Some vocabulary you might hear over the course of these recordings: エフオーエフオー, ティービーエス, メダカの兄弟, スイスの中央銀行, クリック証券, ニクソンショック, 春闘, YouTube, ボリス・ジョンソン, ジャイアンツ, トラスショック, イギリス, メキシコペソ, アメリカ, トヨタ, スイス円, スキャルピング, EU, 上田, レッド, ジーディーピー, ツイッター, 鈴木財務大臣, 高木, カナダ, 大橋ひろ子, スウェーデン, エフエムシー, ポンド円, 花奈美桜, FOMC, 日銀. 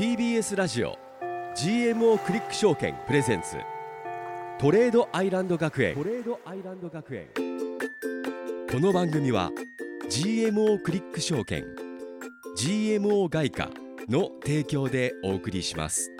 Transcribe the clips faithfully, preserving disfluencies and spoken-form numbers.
ティービーエス ラジオ ジーエムオー クリック証券プレゼンツトレードアイランド学園、トレードアイランド学園。この番組は ジーエムオー クリック証券 ジーエムオー 外貨の提供でお送りします。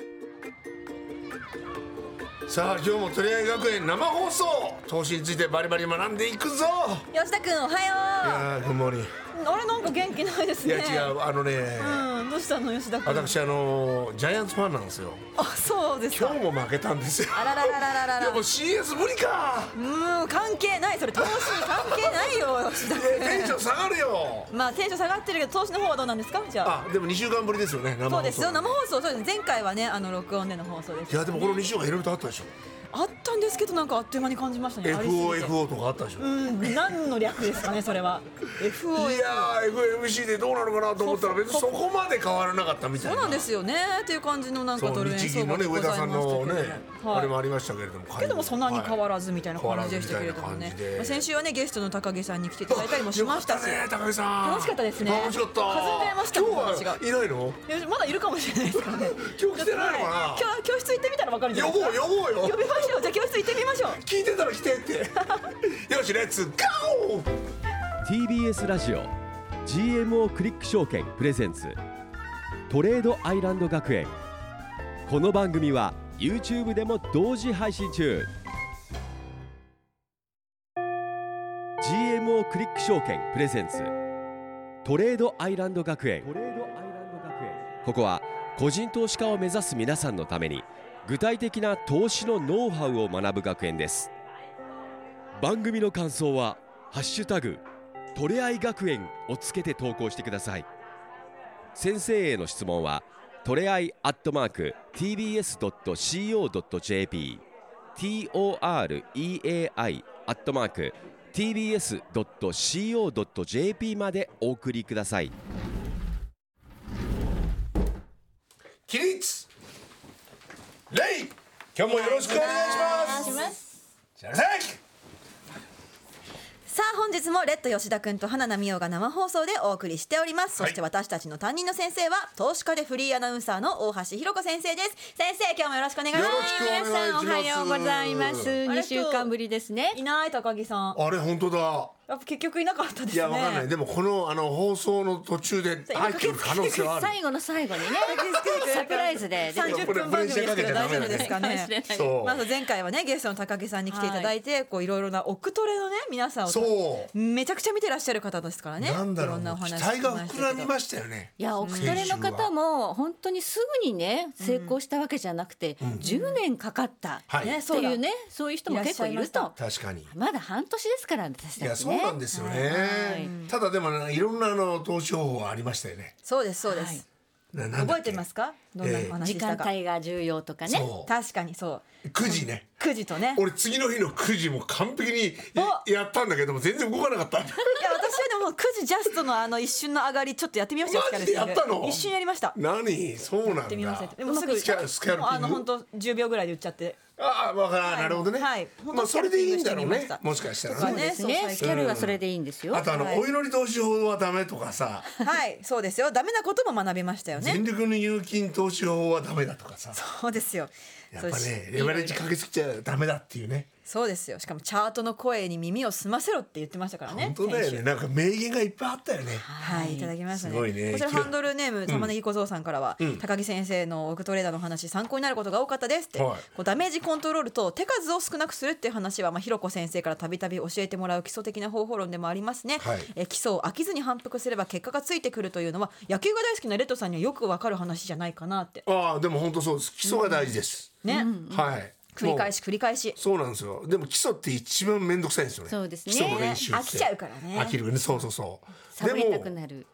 さあ今日もトレードアイ学園生放送、投資についてバリバリ学んでいくぞ。吉田くんおはよう。いやーグッモーニング。あれなんか元気ないですね。いや違うあのね、うん、どうしたの吉田君。私あのジャイアンツファンなんですよ。あそうですか。今日も負けたんですよ。あらららららら。でも シーエス 無理か。うん関係ないそれ投資に関係ないよ吉田君。テンション下がるよ。まあテンション下がってるけど投資の方はどうなんですかじゃあ。あでもにしゅうかんぶりですよね生放送。そうですよ生放送そうです。前回はねあの録音での放送です、ね。いやでもこのにしゅうかんいろいろとあったでしょ。あったんですけどなんかあっという間に感じましたね。 エフオーエフオー とかあったでしょ。うん何の略ですかねそれは。エフオーエフオー いやー エフエムシー でどうなのかなと思ったら別にそこまで変わらなかったみたいな。そうなんですよねっていう感じのなんかドル円相場でございましたけど、そう日銀のね上田さんのね、はい、あれもありましたけれどもけどもそんなに変わらずみたいな感じでしたけれどもね、まあ、先週はねゲストの高木さんに来ていただいたりもしましたし。よかったね高木さん楽しかったですね。楽しかった弾んでましたもん。今日はいないのまだいるかもしれないですからね今日来てないのかな。今日教室行ってみたら分かるじゃないですか。呼ぼう呼ぼうよ呼びましょう。じゃあ教室行ってみましょう。聞いてたら来てってよしレッツゴー。ティービーエス ラジオ ジーエムオー クリック証券プレゼンツトレードアイランド学園。この番組は YouTube でも同時配信中。 ジーエムオー クリック証券プレゼンツトレードアイランド学園。ここは個人投資家を目指す皆さんのために具体的な投資のノウハウを学ぶ学園です。番組の感想はハッシュタグトレアイ学園をつけて投稿してください。先生への質問はトレアイアットマーク ティービーエスドットシーオードットジェーピー トレアイ アットマーク ティービーエスドットシーオードットジェーピー までお送りください。起立レイ今日もよろしくお願いします。じゃあレイさあ本日もレッド吉田くんと花奈美桜が生放送でお送りしております、はい、そして私たちの担任の先生は投資家でフリーアナウンサーの大橋ひろ子先生です。先生今日もよろしくお願いします。よろしくお願いします。皆さんおはようございます。にしゅうかんぶりですね。いない高木さん。あれ本当だ。やっぱ結局いなかったですね。いやわかんない。でもこのあの放送の途中で入ってくる可能性はある。最後の最後にねサプライズでさんじゅっぷん番組ですけど大丈夫ですかね。まず前回はねゲストの高木さんに来ていただいてこういろいろな奥トレのね皆さんをそうめちゃくちゃ見てらっしゃる方ですからね。なんだろうなお話期待が膨らみましたよね。いや奥トレの方も本当にすぐにね成功したわけじゃなくて、うん、じゅうねんかかった、うん、ね、はい、っていうねそういう人も結構いると。確かにまだ半年ですから私たちね。いやそうなんですよね、はい、ただでもいろんなあの投資方法ありましたよね。そうですそうです、はい、ななん覚えてますか。どんなお話したか、えー、時間帯が重要とかね。確かにそうくじねくじとね。俺次の日のくじも完璧にやったんだけども全然動かなかったいや私はでもくじジャストのあの一瞬の上がりちょっとやってみました。マジでやったの。一瞬やりました。何そうなんだ。やってみました。でもすぐスキャルピングあの本当じゅうびょうぐらいで打っちゃって。ああ分からん、はい、なるほどね、はい、まあそれでいいんだろうねもしかしたらね。そうですねスキャルはそれでいいんですよ、うん、あとあの、はい、お祈り投資法はダメとかさはいそうですよダメなことも学びましたよね。全力の入金投資法はダメだとかさ。そうですよやっぱねレバレッジかけすぎちゃダメだっていうね。そうですよしかもチャートの声に耳を澄ませろって言ってましたからね。本当だよねなんか名言がいっぱいあったよね。はいいただきましたね。すごいね。こちらハンドルネーム玉ねぎ小僧さんからは、うん、高木先生のオクトレーダーの話参考になることが多かったですって、はい、こうダメージコントロールと手数を少なくするっていう話は、まあ、ひろこ先生からたびたび教えてもらう基礎的な方法論でもありますね、はい、え基礎を飽きずに反復すれば結果がついてくるというのは野球が大好きなレッドさんにはよく分かる話じゃないかなって。ああでも本当そうです。基礎が大事です、うん、ね、うん、はい繰り返し繰り返し。そうなんですよ。でも基礎って一番面倒くさいんですよね。そうですね。基礎の練習って飽きちゃうからね。飽きるよね。そうそうそう。サボりたくなる。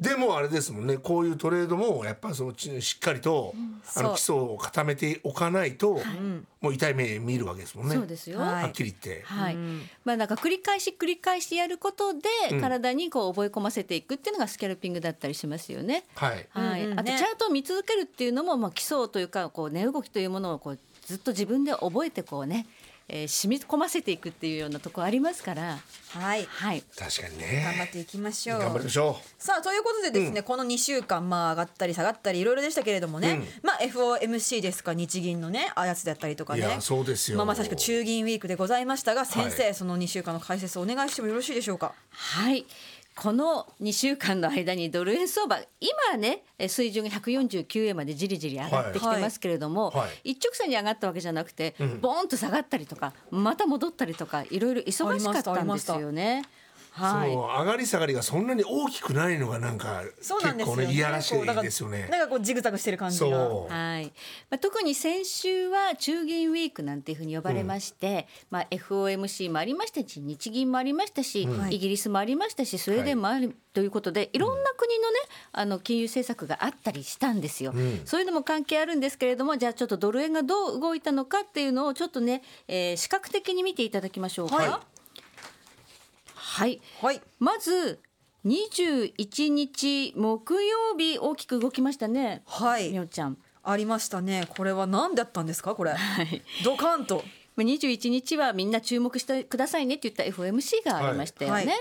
でもあれですもんね。こういうトレードもやっぱりしっかりと、うん、あの基礎を固めておかないと、うん、もう痛い目見るわけですもんね。そうですよ。はっきり言って。はい。うん、まあなんか繰り返し繰り返しやることで、うん、体にこう覚え込ませていくっていうのがスキャルピングだったりしますよね。はい。はい。うんうんね、あとチャートを見続けるっていうのもまあ基礎というかこう値動きというものをこうずっと自分で覚えてこうねえー、染み込ませていくっていうようなところありますから、はいはい、確かにね、頑張っていきましょう。頑張りましょう。さあということでですね、うん、このにしゅうかん、まあ、上がったり下がったりいろいろでしたけれどもね、うん、まあ、エフオーエムシー ですか、日銀のねあやつだったりとかね。いやそうですよ、まあ、まさしく中銀ウィークでございましたが、先生、はい、そのにしゅうかんの解説をお願いしてもよろしいでしょうか。はい、このにしゅうかんの間にドル円相場、今ね水準がひゃくよんじゅうきゅうえんまでじりじり上がってきてますけれども、はいはい、一直線に上がったわけじゃなくて、うん、ボーンと下がったりとかまた戻ったりとかいろいろ忙しかったんですよね。はい、その上がり下がりがそんなに大きくないのがなんか結構ねいやらしいですよね。なんかこうジグザグしてる感じが、はい、まあ、特に先週は中銀ウィークなんていうふうに呼ばれまして、うん、まあ、エフオーエムシー もありましたし日銀もありましたし、うん、イギリスもありましたしスウェーデンもあり、はい、ということでいろんな国のね、うん、あの金融政策があったりしたんですよ、うん、そういうのも関係あるんですけれども、じゃあちょっとドル円がどう動いたのかっていうのをちょっとね、えー、視覚的に見ていただきましょうか。はいはいはい、まずにじゅういちにち木曜日大きく動きましたね。はい、みおちゃんありましたね。これは何だったんですかこれ、はい、ドカンとにじゅういちにちはみんな注目してくださいねって言った エフオーエムシー がありましたよね、はいはい、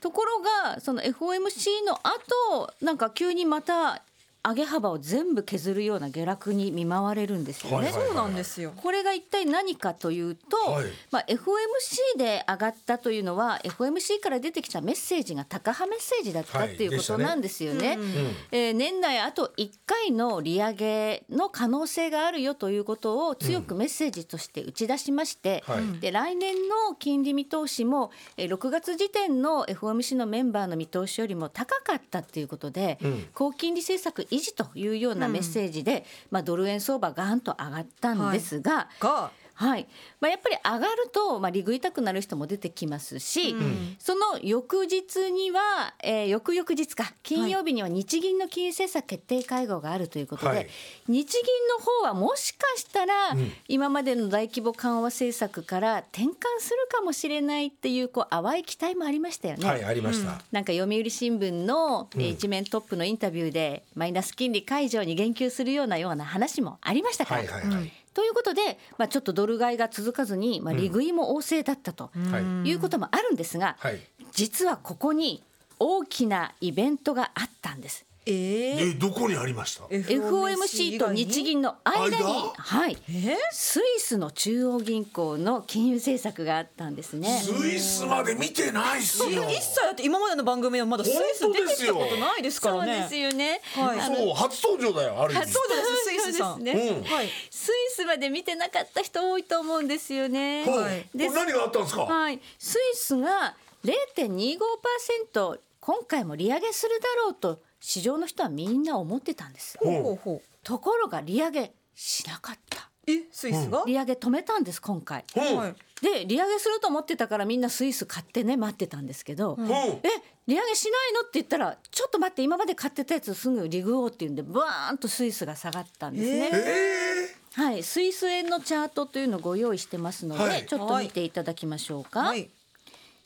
ところがその エフオーエムシー の後なんか急にまた上げ幅を全部削るような下落に見舞われるんですよね。そうなんですよ。これが一体何かというと、はい、まあ、エフオーエムシー で上がったというのは エフオーエムシー から出てきたメッセージがタカ派メッセージだったっていうことなんですよね、はい、でしたね、うん、えー、年内あといっかいの利上げの可能性があるよということを強くメッセージとして打ち出しまして、うん、はい、で来年の金利見通しもろくがつ時点の エフオーエムシー のメンバーの見通しよりも高かったということで、うん、高金利政策維持というようなメッセージで、うん、まあ、ドル円相場がんと上がったんですが、はい、はい、まあ、やっぱり上がると、まあ、利食いたくなる人も出てきますし、うん、その翌日には、えー、翌々日か金曜日には日銀の金融政策決定会合があるということで、はい、日銀の方はもしかしたら、うん、今までの大規模緩和政策から転換するかもしれないってい う, こう淡い期待もありましたよね。はい、ありました。なんか読売新聞の、えー、一面トップのインタビューで、うん、マイナス金利解除に言及するようなような話もありましたから、はいはいはい、うん、ということで、まあ、ちょっとドル買いが続かずに、まあ、利食いも旺盛だったと、うん、いうこともあるんですが、はい、実はここに大きなイベントがあったんです、えー、えどこにありました エフオーエムシー と日銀の間に、はい、えー、スイスの中央銀行の金融政策があったんですね。スイスまで見てないっすよ。一切だって今までの番組はまだスイス出てきたことないですからね。そうですよね、はい、そう初登場だよ。ある意味初登場ですスイスさん、うん、はい、スイスまで見てなかった人多いと思うんですよね、はい、でこれ何があったんですか。はい、スイスが れいてんにごパーセント 今回も利上げするだろうと市場の人はみんな思ってたんです、うん、ところが利上げしなかった。えスイスが、うん、利上げ止めたんです今回、うん、で利上げすると思ってたからみんなスイス買ってね待ってたんですけど、うん、え利上げしないのって言ったらちょっと待って今まで買ってたやつすぐ利食おうっていうんでバーンとスイスが下がったんですね、えーはい、スイス円のチャートというのをご用意してますので、はい、ちょっと見ていただきましょうか、はい、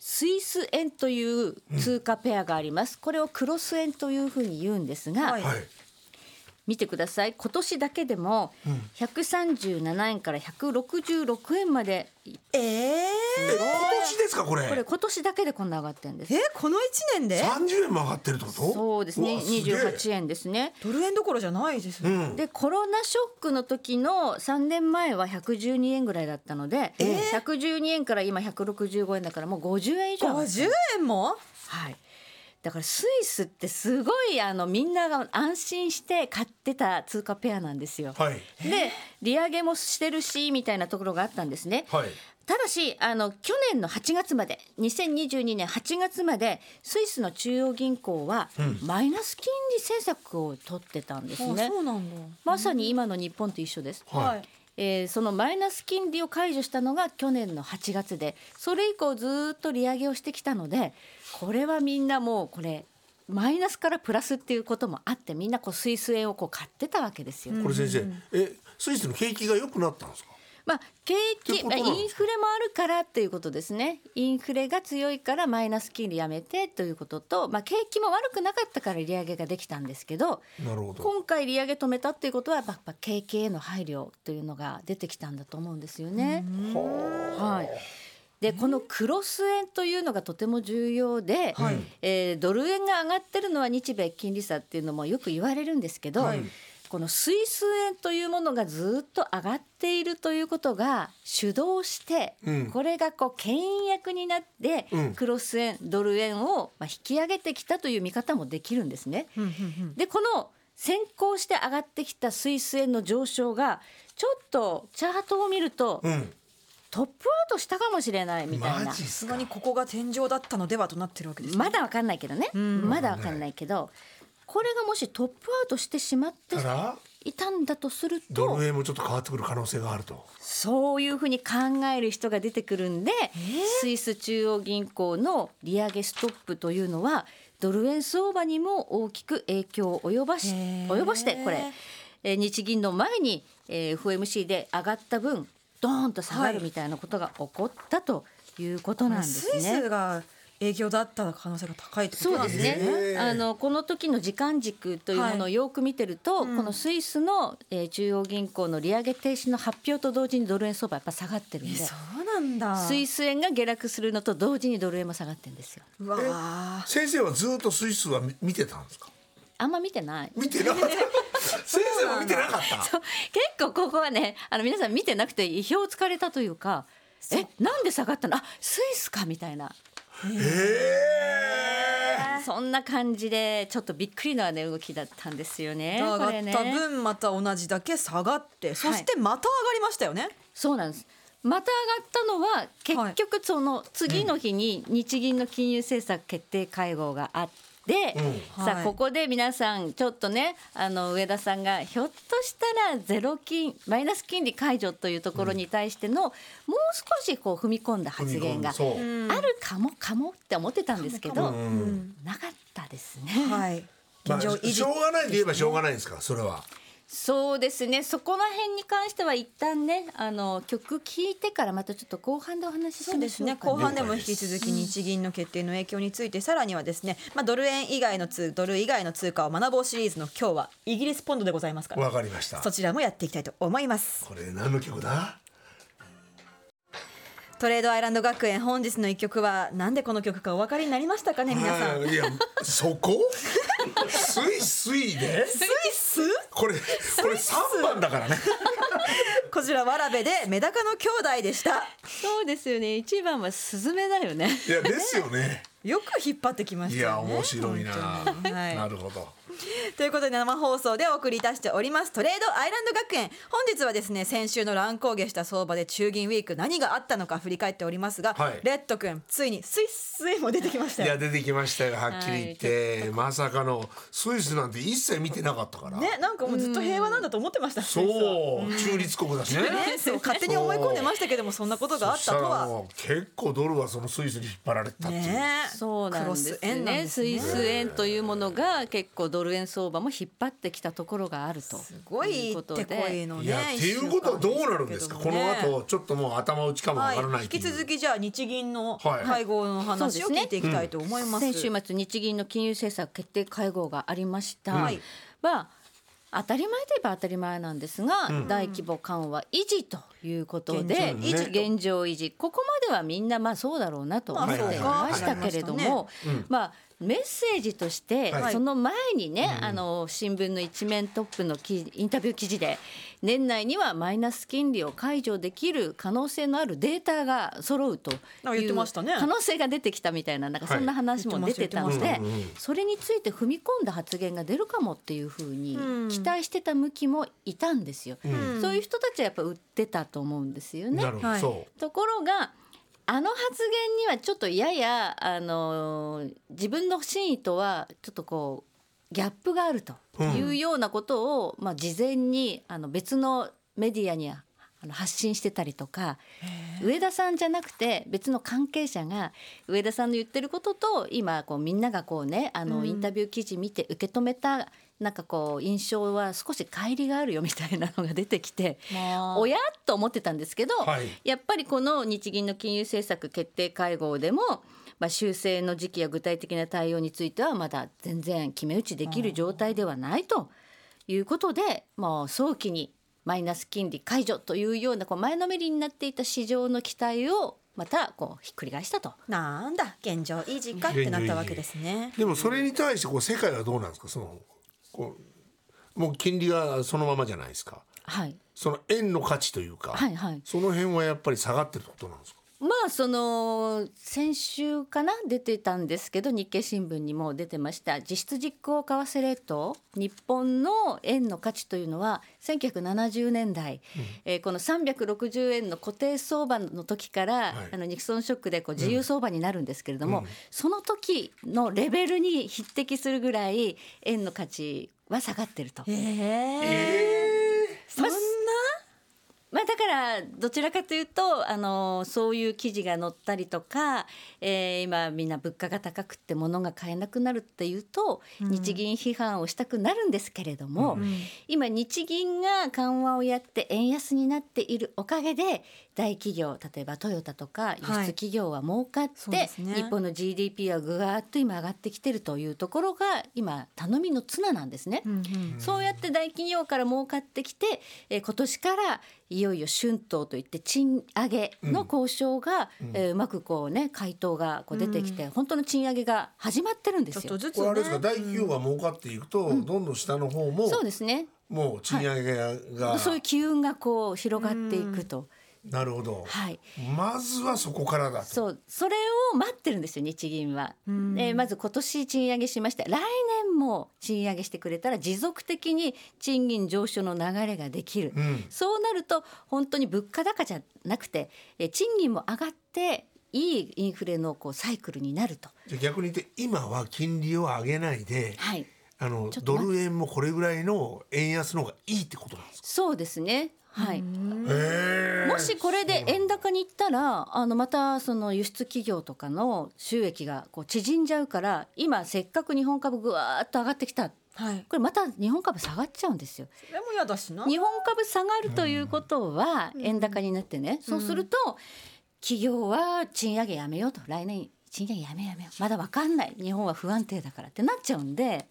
スイス円という通貨ペアがあります、うん、これをクロス円というふうに言うんですが、はい、見てください。今年だけでもひゃくさんじゅうななえんからひゃくろくじゅうろくえんまで、えー、今年ですかこれ。これ今年だけでこんな上がってるんです。えこのいちねんでさんじゅうえんも上がってるってこと。そうですね、にじゅうはちえんですね。ドル円どころじゃないですね、うん、でコロナショックの時のさんねんまえはひゃくじゅうにえんぐらいだったので、えー、ひゃくじゅうにえんから今ひゃくろくじゅうごえんだからもうごじゅうえん以上。ごじゅうえんも、はい、だからスイスってすごいあのみんなが安心して買ってた通貨ペアなんですよ、はい、で利上げもしてるしみたいなところがあったんですね、はい、ただしあの去年のはちがつまでにせんにじゅうにねんはちがつまでスイスの中央銀行はマイナス金利政策を取ってたんですね、うん、あそうなんだ、まさに今の日本と一緒です、はい、えー、そのマイナス金利を解除したのが去年のはちがつで、それ以降ずっと利上げをしてきたのでこれはみんなもうこれマイナスからプラスっていうこともあってみんなこうスイス円をこう買ってたわけですよ。これ先生、えスイスの景気が良くなったんですか。まあ、景気、インフレもあるからっていうことですね。インフレが強いからマイナス金利やめてということと、まあ、景気も悪くなかったから利上げができたんですけど、なるほど、今回利上げ止めたっていうことはやっぱ景気への配慮というのが出てきたんだと思うんですよね。はい。でこのクロス円というのがとても重要で、はい、えー、ドル円が上がってるのは日米金利差っていうのもよく言われるんですけど、はい、このスイス円というものがずっと上がっているということが主導して、うん、これがこう牽引役になって、うん、クロス円ドル円を引き上げてきたという見方もできるんですね、うんうんうん、でこの先行して上がってきたスイス円の上昇がちょっとチャートを見ると、うん、トップアウトしたかもしれないみたいな、さすがにここが天井だったのではとなってるわけです、ね、まだ分かんないけどね、まだ分かんないけど、これがもしトップアウトしてしまっていたんだとすると、ドル円もちょっと変わってくる可能性があると、そういうふうに考える人が出てくるんで、スイス中央銀行の利上げストップというのはドル円相場にも大きく影響を及ぼし、及ぼしてこれ、えー、日銀の前に、えー、エフオーエムシー で上がった分ドーンと下がるみたいなことが起こったということなんですね、はい、スイスが影響だった可能性が高いということなんですね。そうですね、あのこの時の時間軸というものをよく見てると、はい、うん、このスイスの、えー、中央銀行の利上げ停止の発表と同時にドル円相場やっぱ下がってるんで、そうなんだ、スイス円が下落するのと同時にドル円も下がってるんですよ。うわ、先生はずっとスイスは見てたんですか？あんま見てない見てなかった先生も見てなかった。そう、結構ここはね、あの皆さん見てなくて意表をつかれたというか、え、なんで下がったの、あ、スイスかみたいな、へー、そんな感じでちょっとびっくりな値動きだったんですよね。上がった分また同じだけ下がって、そしてまた上がりましたよね、はい、そうなんです。また上がったのは結局その次の日に日銀の金融政策決定会合があってで、うん、さあ、はい、ここで皆さんちょっとね、あの上田さんがひょっとしたらゼロ金マイナス金利解除というところに対しての、うん、もう少しこう踏み込んだ発言があるかもかもって思ってたんですけど、うん、なかったですね、うん、はい、まあ、しょうがないと言えばしょうがないんですか、それは。そうですね、そこら辺に関しては一旦ね、あの曲聴いてからまたちょっと後半でお話ししましょうかね。後半でも引き続き日銀の決定の影響について、さらにはですね、まあ、ドル円以外の通ドル以外の通貨を学ぼうシリーズの今日はイギリスポンドでございますから、わかりました、そちらもやっていきたいと思います。これ何の曲だ？トレードアイランド学園、本日の一曲はなんでこの曲かお分かりになりましたかね皆さん。いやそこスイスイでスイスこれこれさんばんだからねこちらわらべでメダカの兄弟でした。そうですよね、いちばんはスズメだよね。いやですよねよく引っ張ってきましたよね。いや面白いな、はい、なるほど。ということで生放送でお送りいたしておりますトレードアイランド学園、本日はですね、先週の乱高下した相場で中銀ウィーク何があったのか振り返っておりますが、はい、レッド君ついにスイスも出てきましたよ。いや出てきましたよ、はっきり言って、はい、まさかのスイスなんて一切見てなかったからね、なんかもうずっと平和なんだと思ってました、うん、そう、うん、中立国だしね、そう勝手に思い込んでましたけども、そんなことがあったとは。結構ドルはそのスイスに引っ張られたっていう、ね、そうなんですね。スイス円というものが結構ドル円相場も引っ張ってきたところがあると、すごいってこいのね。いやっていうことはどうなるんですか、ね、この後ちょっともう頭打ちかもわからない、はい、引き続きじゃあ日銀の会合の話を聞いていきたいと思います、はい、ね、うん、先週末日銀の金融政策決定会合がありました、うん、まあ当たり前といえば当たり前なんですが、うん、大規模緩和維持ということで、現 状,、ね、現状維持、ここまではみんなまあそうだろうなと思っていましたけれども、まあメッセージとして、はい、その前にね、うん、あの新聞の一面トップの記インタビュー記事で、年内にはマイナス金利を解除できる可能性のあるデータが揃うという可能性が出てきたみたい な, なんかそんな話も出てたので、はい、それについて踏み込んだ発言が出るかもっていうふうに期待してた向きもいたんですよ、うん、そういう人たちはやっぱ売ってたと思うんですよね、うん、はい、ところがあの発言にはちょっとやや、あのー、自分の真意とはちょっとこうギャップがあるというようなことを、うん、まあ、事前にあの別のメディアにああの発信してたりとか、植田さんじゃなくて別の関係者が植田さんの言ってることと今こうみんながこう、ね、あのインタビュー記事見て受け止めたなんかこう印象は少し乖離があるよみたいなのが出てきて、おやっと思ってたんですけど、はい、やっぱりこの日銀の金融政策決定会合でも、まあ、修正の時期や具体的な対応についてはまだ全然決め打ちできる状態ではないということで、もう早期にマイナス金利解除というようなこう前のめりになっていた市場の期待をまたこうひっくり返したと、なんだ現状維持かってなったわけですね。でもそれに対してこう世界はどうなんですか。そのこうもう金利がそのままじゃないですか、はい、その円の価値というか、はいはい、その辺はやっぱり下がってるってことなんですか。まあ、その先週かな出てたんですけど、日経新聞にも出てました。実質実効為替レート、日本の円の価値というのはせんきゅうひゃくななじゅうねんだい、うんえー、このさんびゃくろくじゅうえんの固定相場の時から、はい、あのニクソンショックでこう自由相場になるんですけれども、うんうん、その時のレベルに匹敵するぐらい円の価値は下がってると。えーえー、そんな、まあ、だからどちらかというとあのそういう記事が載ったりとか、えー、今みんな物価が高くて物が買えなくなるっていうと日銀批判をしたくなるんですけれども、うん、今日銀が緩和をやって円安になっているおかげで大企業、例えばトヨタとか輸出企業は儲かって、はいね、日本の ジーディーピー はぐわーっと今上がってきてるというところが今頼みの綱なんですね、うんうん、そうやって大企業から儲かってきて、えー、今年からいよいよ春闘といって賃上げの交渉が、うんえー、うまくこうね回答がこう出てきて、うん、本当の賃上げが始まってるんですよ。ちょっとずつ、ね、これあれですか、大企業が儲かっていくと、うん、どんどん下の方もそうですね、もう賃上げが、はい、そういう機運がこう広がっていくと。なるほど、はい、まずはそこからだと。 そう、それを待ってるんですよ日銀は。えー、まず今年賃上げしました。来年も賃上げしてくれたら持続的に賃金上昇の流れができる、うん、そうなると本当に物価高じゃなくて、えー、賃金も上がっていいインフレのこうサイクルになると。じゃ逆に言って今は金利を上げないで、はい、あのドル円もこれぐらいの円安の方がいいってことなんですか。そうですね、はい、もしこれで円高にいったらあのまたその輸出企業とかの収益がこう縮んじゃうから、今せっかく日本株ぐわーっと上がってきた、はい、これまた日本株下がっちゃうんですよ。それも嫌だしな。日本株下がるということは円高になってね、うん、そうすると企業は賃上げやめようと、来年賃上げやめようやめよう、まだ分かんない、日本は不安定だからってなっちゃうんで、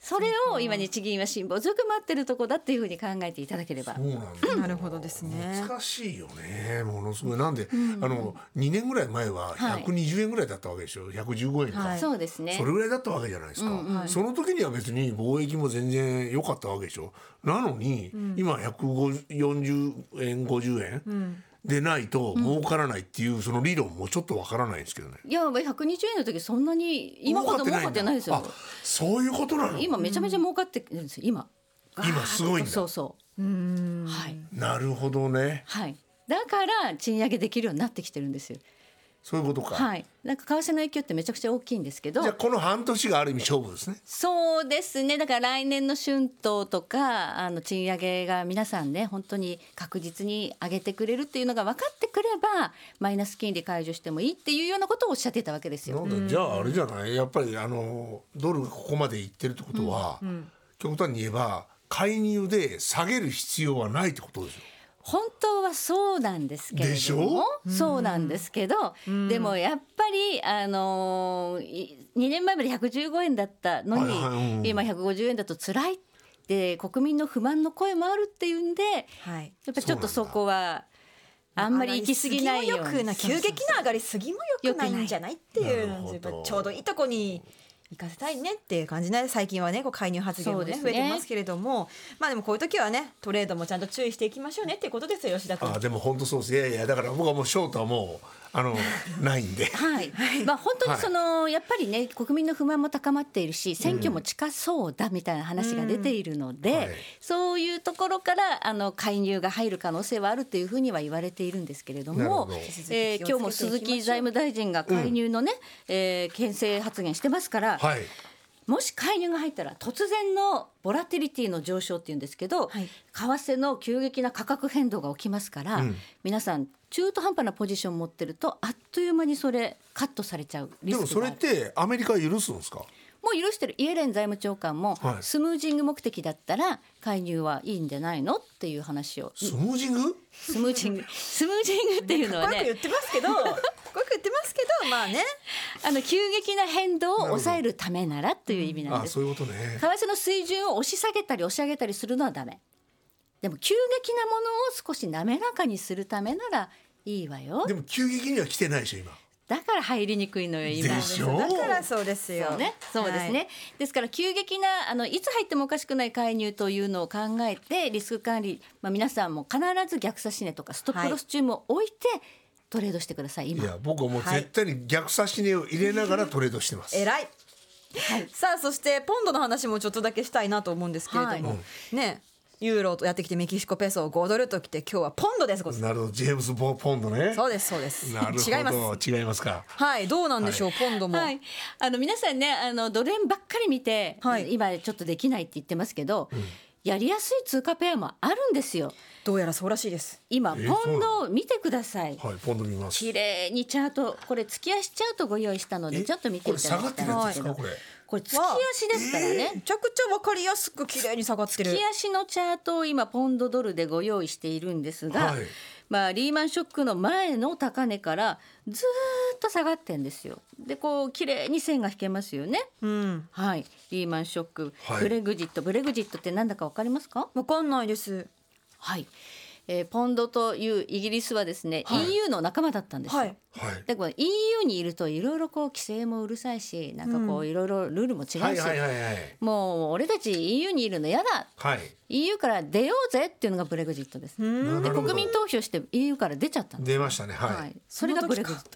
それを今日銀は辛抱強く待ってるとこだっていうふうに考えていただければ。そうなんだ、うん、なるほどですね。難しいよね、ものすごい。なんで、うん、あのにねんぐらい前はひゃくにじゅうえんぐらいだったわけでしょ、はい、ひゃくじゅうごえんか、はい、そうですね、それぐらいだったわけじゃないですか、うんうん、その時には別に貿易も全然良かったわけでしょ。なのに、うん、今ひゃくよんじゅうえんごじゅうえん、うんでないと儲からないっていうその理論もちょっとわからないんですけどね、うん、いやひゃくにじゅうえんの時そんなに今ほど儲かってないですよ。あ、そういうことなの。今めちゃめちゃ儲かってるんですよ今。今すごいんだ。そうそう、うーん、はい、なるほどね、はい、だから賃上げできるようになってきてるんですよ。そういうことか、はい、なんか為替の影響ってめちゃくちゃ大きいんですけど。じゃあこの半年がある意味勝負ですね。そうですね、だから来年の春闘とかあの賃上げが皆さんね本当に確実に上げてくれるっていうのが分かってくればマイナス金利解除してもいいっていうようなことをおっしゃってたわけですよ。なんだ、じゃああれじゃない、やっぱりあのドルがここまでいってるってことは、うんうん、極端に言えば介入で下げる必要はないってことですよ。本当はそうなんですけれども、そうなんですけど、うん、でもやっぱり、あのー、にねんまえまでひゃくじゅうごえんだったのに、はいはい、今ひゃくごじゅうえんだと辛いって国民の不満の声もあるっていうんで、はい、やっぱりちょっとそこはあんまり行き過ぎないように、急激な上がりすぎも良くないんじゃないっていう、ちょうどいいとこに行かせたいねっていう感じで、最近はねこう介入発言も、ねね、増えてますけれども、まあでもこういう時はねトレードもちゃんと注意していきましょうねっていうことですよ吉田君。あ、でも本当そうです。いやいや、だから僕はもうショートはもうあのないんで、はいはい、まあ、本当にその、はい、やっぱりね国民の不満も高まっているし選挙も近そうだみたいな話が出ているので、うんはい、そういうところからあの介入が入る可能性はあるというふうには言われているんですけれども、ど、えー、今日も鈴木財務大臣が介入のね、うんえー、牽制発言してますから、はい、もし介入が入ったら突然のボラティリティの上昇っていうんですけど、はい、為替の急激な価格変動が起きますから、うん、皆さん中途半端なポジション持ってるとあっという間にそれカットされちゃうリスクがある。でもそれってアメリカ許すんですか？もう許してる。イエレン財務長官もスムージング目的だったら介入はいいんじゃないのっていう話を。スムージングスムージングスムージングっていうのはね、かっこよく言ってますけどかっこよく言ってますけど、まあね、あの急激な変動を抑えるためならという意味なんです。為替の水準を押し下げたり押し上げたりするのはダメ。でも急激なものを少し滑らかにするためならいいわよ。でも急激には来てないでしょ今。だから入りにくいのよ今。でしょ。だからそうですよ。そうね。そうですね。はい、ですから急激なあのいつ入ってもおかしくない介入というのを考えてリスク管理、まあ、皆さんも必ず逆差し値とかストップロス注文を置いてトレードしてください。はい、今。いや僕はもう絶対に逆差し値を入れながらトレードしてます。えらい。はい、さあそしてポンドの話もちょっとだけしたいなと思うんですけれども、はい、ね、ユーロとやってきてメキシコペソごドルときて今日はポンドです。なるほど、ジェームズ・ボーポンドね。そうですそうです。なるほど違います違いますか。はい、どうなんでしょう、はい、ポンドも、はい、あの皆さんね、あのドル円ばっかり見て、はい、今ちょっとできないって言ってますけど、うん、やりやすい通貨ペアもあるんですよ。どうやらそうらしいです。今ポンドを見てください。はい、ポンド見ます。綺麗にチャート、これ月足チャートご用意したのでちょっと見ていただきたいんですけど、これ下がってるんですか？これこれ月足ですからね、えー、めちゃくちゃ分かりやすく綺麗に下がってる。月足のチャートを今ポンドドルでご用意しているんですが、はい、まあ、リーマンショックの前の高値からずっと下がってんですよ。でこう綺麗に線が引けますよね、うん、はい、リーマンショック、ブレグジット、はい、ブレグジットってなんだか分かりますか？分かんないです。はい、えー、ポンドというイギリスはですね、はい、イーユー の仲間だったんですよ、はいはい、だから イーユー にいるといろいろ規制もうるさいし、なんかこういろいろルールも違うし、うん、はいはいはいはい、もう俺たち イーユー にいるの嫌だ、はい、イーユー から出ようぜっていうのがブレグジットです。で国民投票して イーユー から出ちゃったんです。出ましたね、はいはい、それがブレグジッ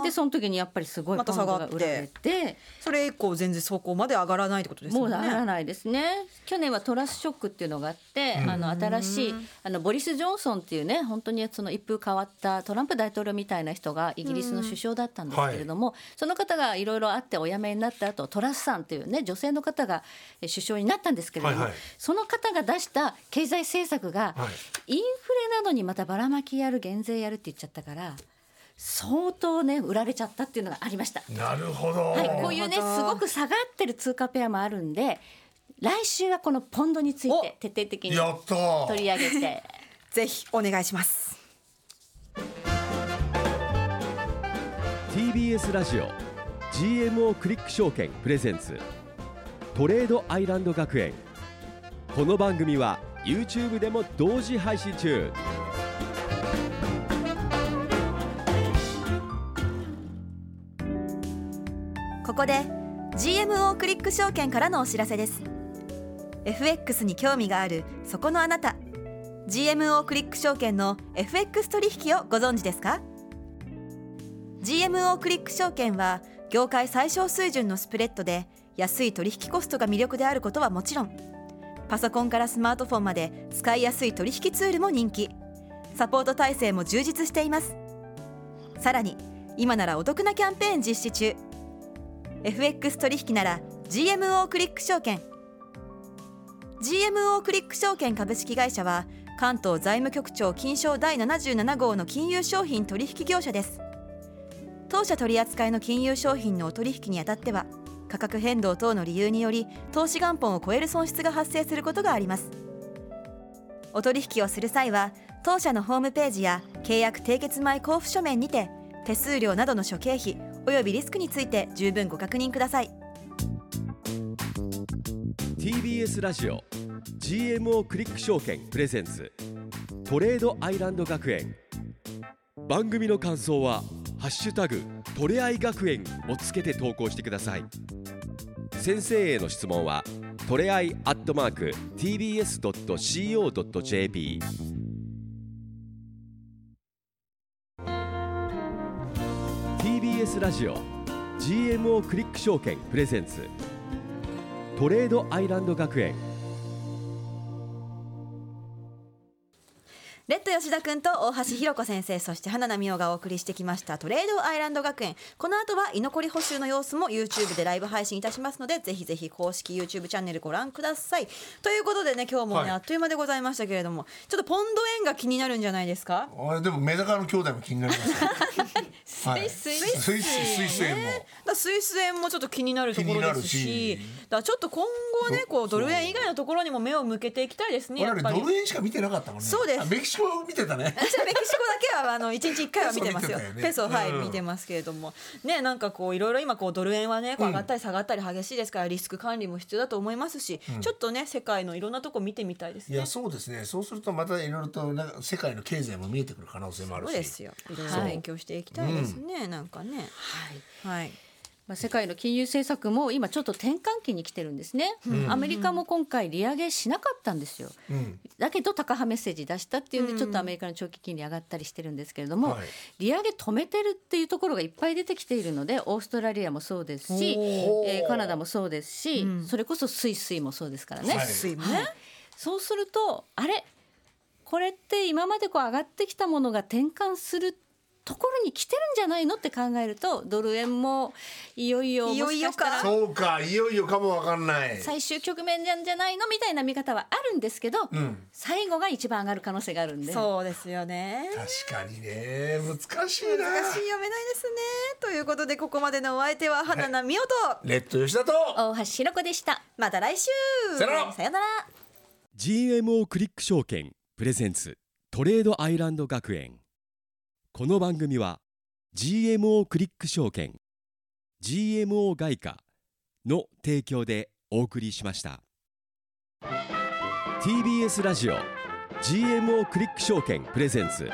トで、その時にやっぱりすごいポンドが売られて、ま、それ以降全然そこまで上がらないってことですよね。もう上がらないですね。去年はトラスショックっていうのがあって、うん、あの新しいあのボリボリス・ジョンソンっていうね、本当にその一風変わったトランプ大統領みたいな人がイギリスの首相だったんですけれども、うん、はい、その方がいろいろあってお辞めになった後、トラスさんというね女性の方が首相になったんですけれども、はいはい、その方が出した経済政策が、はい、インフレなどにまたばらまきやる減税やるって言っちゃったから相当ね売られちゃったっていうのがありました。なるほど、はい、こういうねすごく下がってる通貨ペアもあるんで、来週はこのポンドについて徹底的に取り上げてぜひお願いします。 ティービーエス ラジオ ジーエムオー クリック証券プレゼンツトレードアイランド学園。この番組は YouTube でも同時配信中。ここで ジーエムオー クリック証券からのお知らせです。 エフエックス に興味があるそこのあなた、ジーエムオー クリック証券の エフエックス 取引をご存知ですか？ ジーエムオー クリック証券は業界最小水準のスプレッドで安い取引コストが魅力であることはもちろん、パソコンからスマートフォンまで使いやすい取引ツールも人気、サポート体制も充実しています。さらに今ならお得なキャンペーン実施中。 エフエックス 取引なら ジーエムオー クリック証券。 ジーエムオー クリック証券株式会社は関東財務局長金賞だいななじゅうななごうの金融商品取引業者です。当社取扱いの金融商品のお取引にあたっては、価格変動等の理由により投資元本を超える損失が発生することがあります。お取引をする際は、当社のホームページや契約締結前交付書面にて、手数料などの諸経費およびリスクについて十分ご確認ください。ティービーエス ラジオ ジーエムオー クリック証券プレゼンツトレードアイランド学園。番組の感想はハッシュタグトレアイ学園をつけて投稿してください。先生への質問はトレアイアットマーク ティービーエスドットシーオードットジェーピー。 ティービーエス ラジオ ジーエムオー クリック証券プレゼンツトレードアイランド学園。レッド吉田くんと大橋ひろ子先生、そして花奈美桜がお送りしてきましたトレードアイランド学園。この後は居残り補習の様子も YouTube でライブ配信いたしますので、ぜひぜひ公式 YouTube チャンネルご覧くださいということでね、今日もね、はい、あっという間でございましたけれども、ちょっとポンド円が気になるんじゃないですか。あ、でもメダカの兄弟も気になります、はい、スイス円も、ね、だスイス円もちょっと気になるところです し, しだちょっと今後ね、こうドル円以外のところにも目を向けていきたいですね。やっぱりドル円しか見てなかったもんね。そうです、メキシコ見てたね。私はメキシコだけはあのいちにちいっかいは見てますよ。ペソ、はい、見てますけれどもね、なんかこういろいろ今こうドル円はね、こう上がったり下がったり激しいですから、リスク管理も必要だと思いますし、うん、ちょっとね世界のいろんなとこ見てみたいですね。いやそうですね、そうするとまたいろいろとなんか世界の経済も見えてくる可能性もあるし、そうですよ、いろいろ勉強していきたいですね、うん、なんかね、はい、はい、まあ、世界の金融政策も今ちょっと転換期に来てるんですね、うん、アメリカも今回利上げしなかったんですよ、うん、だけど高波メッセージ出したっていうんで、ちょっとアメリカの長期金利上がったりしてるんですけれども、うん、はい、利上げ止めてるっていうところがいっぱい出てきているので、オーストラリアもそうですし、えー、カナダもそうですし、うん、それこそスイスイもそうですからね、はい、スイスイもね、はい、そうするとあれこれって今までこう上がってきたものが転換するところに来てるんじゃないのって考えると、ドル円もいよいよ、もしかしたらそうか、いよいよかもわかんない、最終局面なんじゃないのみたいな見方はあるんですけど、うん、最後が一番上がる可能性があるんで。そうですよね、確かにね、難しいな、難しい、読めないですね。ということで、ここまでのお相手は花奈美桜とレッド吉田と大橋ひろ子でした。また来週、さよなら、さよなら。 ジーエムオー クリック証券プレゼンツトレードアイランド学園。この番組は ジーエムオー クリック証券 ジーエムオー 外貨の提供でお送りしました。 ティービーエス ラジオ ジーエムオー クリック証券プレゼンツ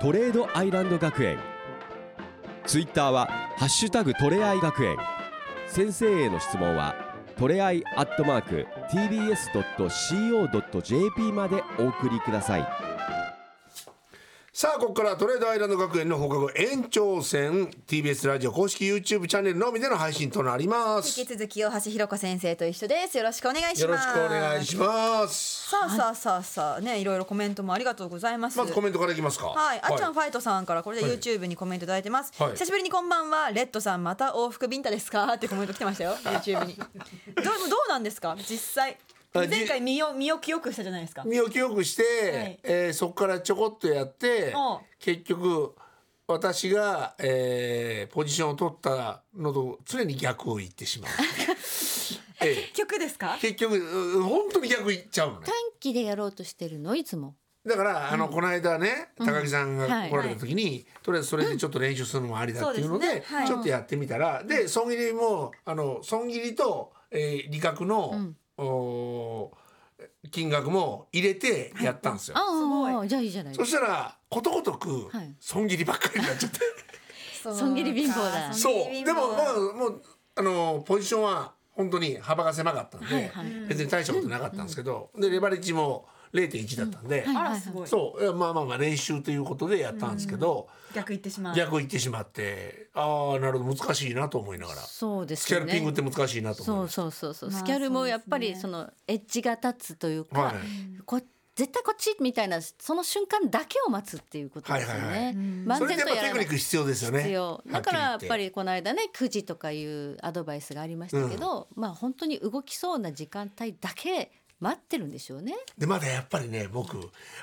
トレードアイランド学園。ツイッターはハッシュタグトレアイ学園。先生への質問はトレアイアットマーク ティービーエスドットシーオードットジェーピー までお送りください。さあ、ここからトレードアイランド学園の放課後延長戦、 ティービーエス ラジオ公式 YouTube チャンネルのみでの配信となります。引き続き大橋ひろ子先生と一緒です。よろしくお願いします。よろしくお願いします。さあさあさあさあ、ね、いろいろコメントもありがとうございます。まずコメントからいきますか。はい、あっちゃんファイトさんから、これで YouTube にコメントいただいてます、はい、久しぶりにこんばんは、レッドさんまた往復ビンタですかってコメント来てましたよYouTube に。どう、どうなんですか実際。前回身を身を清くしたじゃないですか。身を清くして、はい、えー、そこからちょこっとやって、結局私が、えー、ポジションを取ったのと常に逆を言ってしまう。えー、結局ですか？結局本当に逆言っちゃうのね。短期でやろうとしてるのいつも。だからあの、うん、この間ね、高木さんが来られた時に、うん、はい、とりあえずそれでちょっと練習するのもありだっていうので、うん、そうですね、はい、ちょっとやってみたら、で損切りもあの損切りと、えー、利確の、うん、お金額も入れてやったんですよ、はい、すごい。じゃあいいじゃない。そしたらことごとく損切りばっかりになっちゃって、はい、損切り貧乏だ。そうでも、まあ、もうあのポジションは本当に幅が狭かったんで、はいはい、別に大したことなかったんですけど、うん、でレバレッジも れいてんいち だったんで、うん、はいはい、そうまあまあまあ練習ということでやったんですけど、うん、逆言ってしまう逆言ってしまってああなるほど難しいなと思いながら。そうですよね、スキャルピングって難しいなと思います。そうそうそうそう、スキャルもやっぱりそのエッジが立つというか、はい、こ絶対こっちみたいなその瞬間だけを待つっていうことですよね、はいはいはい、万全とやらない。それでテクニック必要ですよね。必要だからやっぱりこの間ねくじとかいうアドバイスがありましたけど、うん、まあ本当に動きそうな時間帯だけ待ってるんでしょうね。でまだやっぱりね僕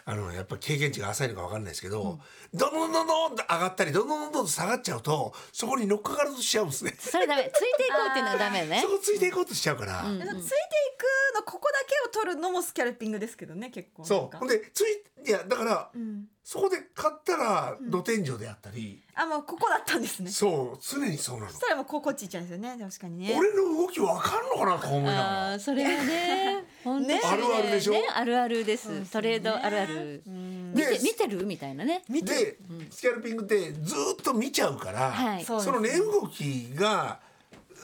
あのやっぱ経験値が浅いのか分かんないですけど、うん、どんどんどんどんと上がったりどんどんどんどん下がっちゃうとそこに乗っかかるとしちゃうんですね。それダメ、ついていこうっていうのはダメね。そこついていこうとしちゃうから、うんうん、ついていくのここだけを取るのもスキャルピングですけどね結構。そうでついいやだから、うん、そこで買ったら土天井であったり、うん、あもうここだったんですね。そう常にそうなの。そしたらもうここっち行っちゃうんですよね。確かにね。俺の動き分かんのかなと思いながら。あそれはね本当にねあるあるでしょ、ね、あるあるです、ね、トレードあるある、うん、見て見てるみたいなね。見て、うん、スキャルピングってずっと見ちゃうから、はい、その値動きが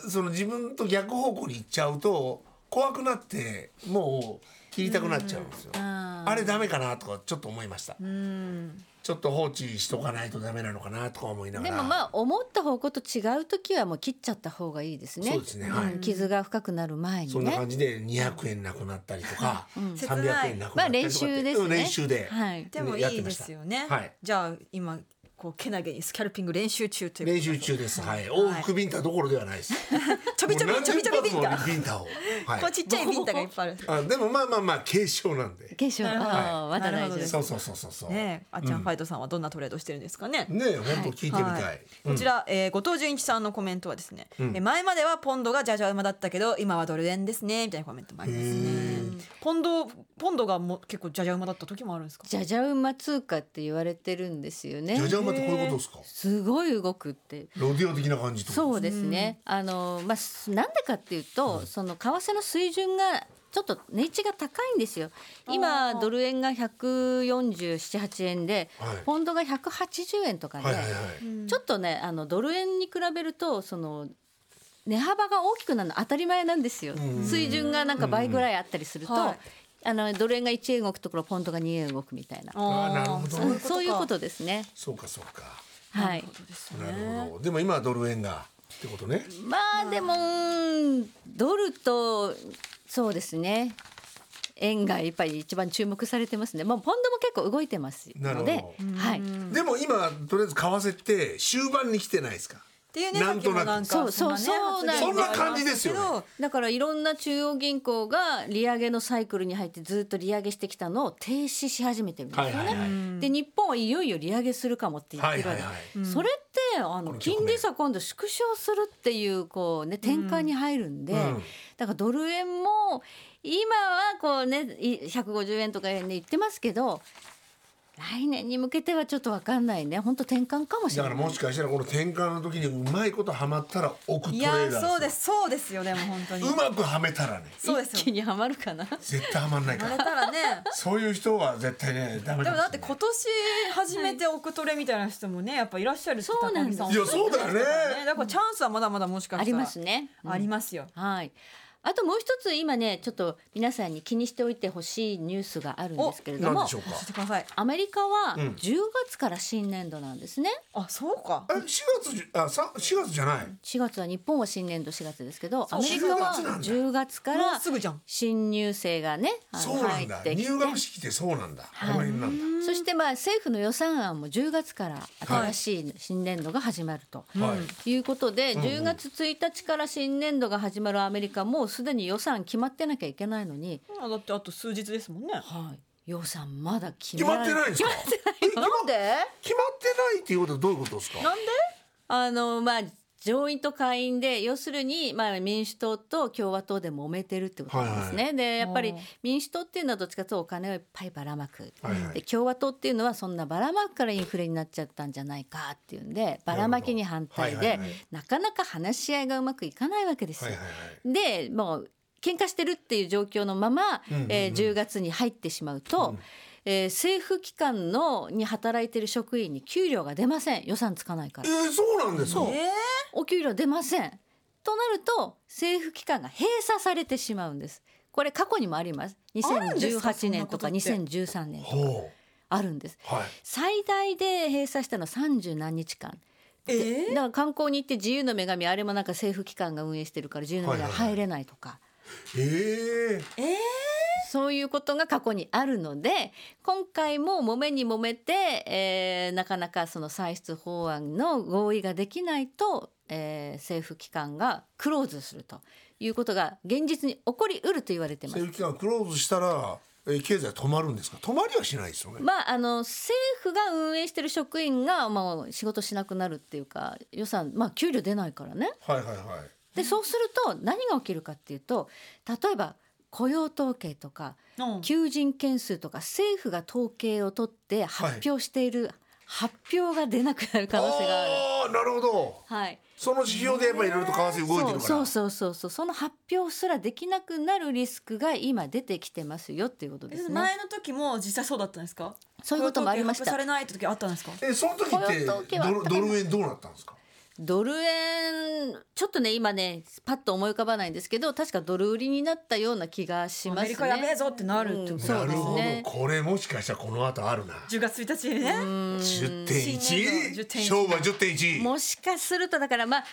その自分と逆方向に行っちゃうと怖くなってもう切りたくなっちゃうんですよ、うん、あ, あれダメかなとかちょっと思いました。うんちょっと放置しとかないとダメなのかなとか思いながら、でもまあ思った方向と違うときはもう切っちゃった方がいいですね。そうですね、はい、傷が深くなる前にね。そんな感じでにひゃくえんなくなったりとか、うん、さんびゃくえんなくなったりとかって、まあ、練習ですね。練習で、はい、でもいいですよね、はい、じゃあ今こうけなげにスキャルピング練習中ということで、練習中です、はい、往復ビンタどころではないですちょびちょびちょびちょびビンタ、ビンタを、はい、こうちっちゃいビンタがいっぱいあるあでもまあまあまあ軽傷なんで、軽傷、はい、まだ大丈夫です。そうそうそうそう、ね、あっちゃんファイトさんはどんなトレードしてるんですかね、うん、ねえ本当聞いてみたい、はいはい、こちら、えー、後藤純一さんのコメントはですね、うん、前まではポンドがジャジャ馬だったけど今はドル円ですねみたいなコメントもありますね。ポンド、ポンドがも結構ジャジャ馬だった時もあるんですか。ジャジャ馬通貨って言われてるんですよね。ジャジャ馬ってこういうことですか。すごい動くって、ロディオ的な感じとか。そうですね、あの、まあ、なんでかっていうと、はい、その為替の水準がちょっと値打ちが高いんですよ。今ドル円がひゃくよんじゅうなな、はちえんで、はい、ポンドがひゃくはちじゅうえんとかで、はいはいはい、ちょっとね、あのドル円に比べるとその値幅が大きくなるの当たり前なんですよ。水準がなんか倍ぐらいあったりすると、はい、あのドル円がいちえん動くところポンドがにえん動くみたいな。あ、なるほど、そういうことか、そういうことですね。そうかそうか、はい、なるほど。でも今はドル円がってことね。まあでもドルと、そうですね、円がやっぱり一番注目されてますね。もうポンドも結構動いてますので、はい、でも今とりあえず為替って終盤に来てないですかっていうね、なんとなくそんな感じですよね。だからいろんな中央銀行が利上げのサイクルに入ってずっと利上げしてきたのを停止し始めてるんですよね、はいはいはい、で日本はいよいよ利上げするかもって言ってるわけ、はいはいはい、それってあの金利差今度縮小するっていう、こう、ね、転換に入るんで、うん、だからドル円も今はこう、ね、ひゃくごじゅうえんとか円で言ってますけど、来年に向けてはちょっと分かんないね。本当転換かもしれない。だからもしかしたらこの転換の時にうまいことはまったら置くトレーダー。いや、そうですそうですよね。もう本当にうまくはめたらね。そうですよ、一気にはまるかな。絶対はまんないから。はめたらね。そういう人は絶対ねダメですね。でもだって今年初めて置くトレみたいな人もね、やっぱいらっしゃる。そうなんです。いや、そうだよね。だからチャンスはまだまだもしかしたらありますね。ありますよ。はい。あともう一つ今ねちょっと皆さんに気にしておいてほしいニュースがあるんですけれども、アメリカはじゅうがつから新年度なんですね、うん、あ、そうか、しがつ、あ、しがつじゃない、しがつは日本は新年度しがつですけど、アメリカはじゅうがつから新入生がね入ってきて、入学式でそうなんだ、はい、なんだ。そしてまあ政府の予算案もじゅうがつから新しい新年度が始まるということで、はい、じゅうがつついたちから新年度が始まるアメリカもすでに予算決まってなきゃいけないのに、だってあと数日ですもんね、はい、予算まだ決まらない、決まってないんですか。決まってないの？なんで？決まってないっていうことはどういうことですか。なんで？あの、まあ、上院と下院で要するに、まあ、民主党と共和党で揉めてるってことですね、はいはい、でやっぱり民主党っていうのはどっちかというとお金をいっぱいばらまく、はいはい、で共和党っていうのはそんなばらまくからインフレになっちゃったんじゃないかっていうんでばらまきに反対で、はいはいはい、なかなか話し合いがうまくいかないわけですよ、はいはいはい、でもう喧嘩してるっていう状況のまま、うんうんうん、えー、じゅうがつに入ってしまうと、うん、えー、政府機関のに働いてる職員に給料が出ません。予算つかないから。えー、そうなんですか。お給料出ませんとなると政府機関が閉鎖されてしまうんです。これ過去にもあります。にせんじゅうはちねんとかにせんじゅうさんねんとかあるんです、はい、最大で閉鎖したのさんじゅうなんにちかん、えー、だから観光に行って自由の女神、あれもなんか政府機関が運営してるから自由の女神が入れないとか、はいはいはい、えー、えー、そういうことが過去にあるので、今回も揉めに揉めて、えー、なかなかその歳出法案の合意ができないと、えー、政府機関がクローズするということが現実に起こりうると言われています。政府機関クローズしたら経済止まるんですか。止まりはしないですよね、まあ、あの政府が運営している職員が、まあ、仕事しなくなるっていうか予算、まあ、給料出ないからね、はいはいはい、でそうすると何が起きるかっていうと、例えば雇用統計とか求人件数とか政府が統計を取って発表している、はい、発表が出なくなる可能性がある。あ、なるほど、はい、その指標でやっぱりいろいろと為替動いてるから、そうそうそうそう、その発表すらできなくなるリスクが今出てきてますよっていうことですね。前の時も実際そうだったんですか。そういうこともありました。雇用統計発表されない時あったんですか。え、その時ってドル円どうなったんですか。ドル円ちょっとね今ねパッと思い浮かばないんですけど、確かドル売りになったような気がしますね。アメリカやべえぞってなるってこと、うん、なるほど、ね、これもしかしたらこの後あるな。じゅうがつついたちにね じゅってんいち 商売 じゅってんいち もしかするとだからまあ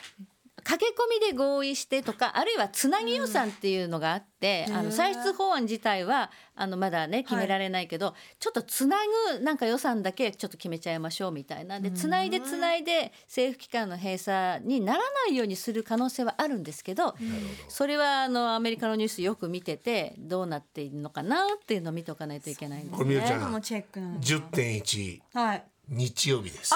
駆け込みで合意してとか、あるいはつなぎ予算っていうのがあって、うん、あの歳出法案自体はあのまだね決められないけど、はい、ちょっとつなぐなんか予算だけちょっと決めちゃいましょうみたいなで、つないでつないで政府機関の閉鎖にならないようにする可能性はあるんですけど、それはあのアメリカのニュースよく見ててどうなっているのかなっていうのを見ておかないといけないんですね。これみおちゃん じゅってんいち、はい、日曜日です。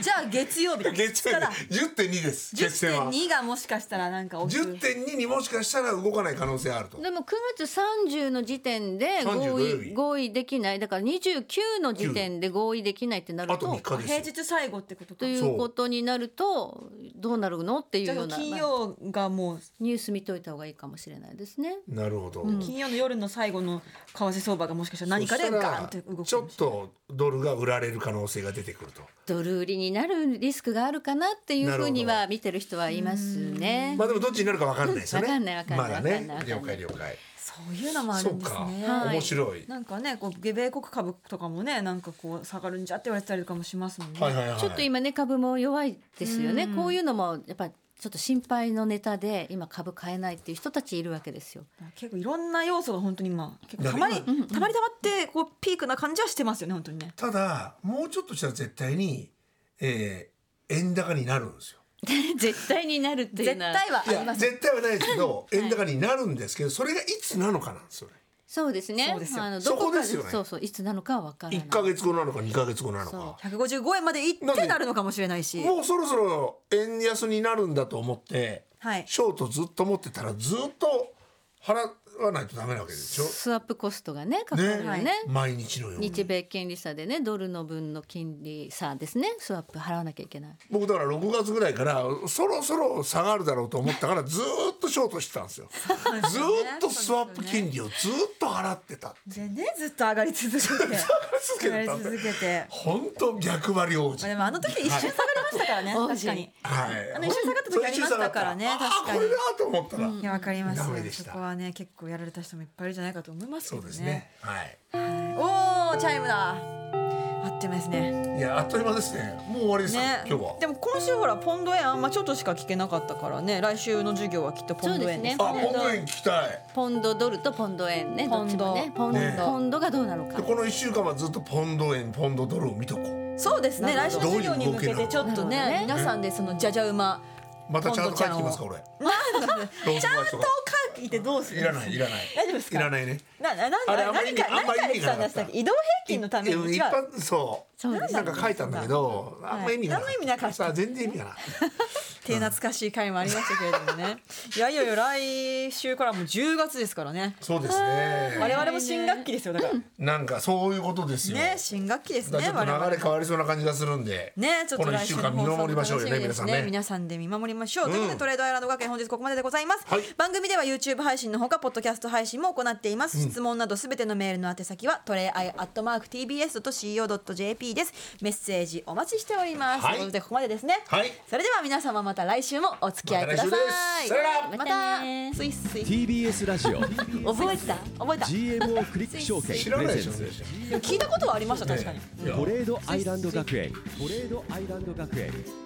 じゃあ月曜日だ。月曜日 じゅってんに です。 じゅってんに がもしかしたらなんか じゅってんに にもしかしたら動かない可能性あると。でもくがつさんじゅうの時点で合意, 合意できない、だからにじゅうくの時点で合意できないってなると平日最後ってことということになるとどうなるのっていうような、金曜がもうニュース見といた方がいいかもしれないですね。なるほど、うん、金曜の夜の最後の為替相場がもしかしたら何かでガーンって動く、ちょっとドルが売られる可能性が出てくると、ドル売りにになるリスクがあるかなっていうふうには見てる人はいますね。まあでもどっちになるか分かんないですよね。分かんない分かんない。まだね。了解了解。そういうのもあるんですね。そうか、はい、面白い。なんかね、こう米国株とかもね、なんかこう下がるんじゃって言われてたりとかもしますもんね。はいはいはい、ちょっと今ね株も弱いですよね。こういうのもやっぱ。ちょっと心配のネタで今株買えないっていう人たちいるわけですよ。結構いろんな要素が本当に今結構たまりたまりたまってこうピークな感じはしてますよね、本当にね。ただもうちょっとしたら絶対に、えー、円高になるんですよ。絶対になるっていうのは絶対はありません。いや絶対はないですけど、円高になるんですけど、それがいつなのかなんですよね。そうですね。そうですよ。あのどこかそこですよね。そうそう、いつなのかは分からない。いっかげつごなのかにかげつごなのか。ひゃくごじゅうごえんまでいってなるのかもしれないし。もうそろそろ円安になるんだと思って、はい、ショートずっと持ってたらずっと払わないとダメなわけでしょ。スワップコストがねかかるよね。はい、毎日のように。日米金利差でね、ドルの分の金利差ですね。スワップ払わなきゃいけない。僕だからろくがつぐらいからそろそろ下がるだろうと思ったからずっとショートしてたんですよ。ずっとスワップ金利をずっと払ってたって。でね、ずっと上がり続けて。上がり続けて。本当逆張り王子。でもあの時一瞬下がりましたからね。確かに。はい。あの一瞬下がった時ありましたからね。確かに。あ、これだと思ったら。いや、わかります。ダメでした。そこはね、結構やられた人もいっぱいいるんじゃないかと思いますけどね。そうですね。はい。おー、チャイムだ。あっという間ですね。いや、あっという間ですね。もう終わりですね。今日は。でも今週ほらポンド円あんまちょっとしか聞けなかったからね。来週の授業はきっとポンド円ですね。あ、ポンド円聞きたい。ポンドドルとポンド円ね。ポンドね。ポンド。ポンドがどうなのか。でこのいっしゅうかんはずっとポンド円、ポンドドルを見とこう。そうですね。来週の授業に向けてちょっとね、皆さんでそのじゃじゃ馬。またちゃんと書いてきますか俺。ちゃんと書いてどうする？いらないいらない。大丈夫ですか？いらないね。なななあれあんまり何か言ったんだったっけ？移動平均のために一般そうなんか書いたんだけど、あんま意味なかった。何も意味なかった。全然意味がない。て懐かしい回もありましたけれどもね。いやいやいや、来週からもうじゅうがつですからね。そうですね。我々も新学期ですよだから。なんかそういうことですよ。ね、新学期ですね。ちょっと流れ変わりそうな感じがするんで。ね、ちょっと来週の放送楽しみですね。皆さんで見守りましょう。ということでトレードアイランド学園本日ここまででございます。番組では YouTube 配信のほかポッドキャスト配信も行っています。質問などすべてのメールの宛先はトレアイアットマーク ティービーエスドットシーオードットジェーピー です。メッセージお待ちしております。ということでここまでですね。それでは皆様また。また来週もお付き合いください。またね。スイスイ。ティービーエス ラジオ。覚えてた？覚えた。ジーエムオー クリック証券。知らないでしょ。聞いたことはありました確かに。トレードアイランド学園。トレードアイランド学園。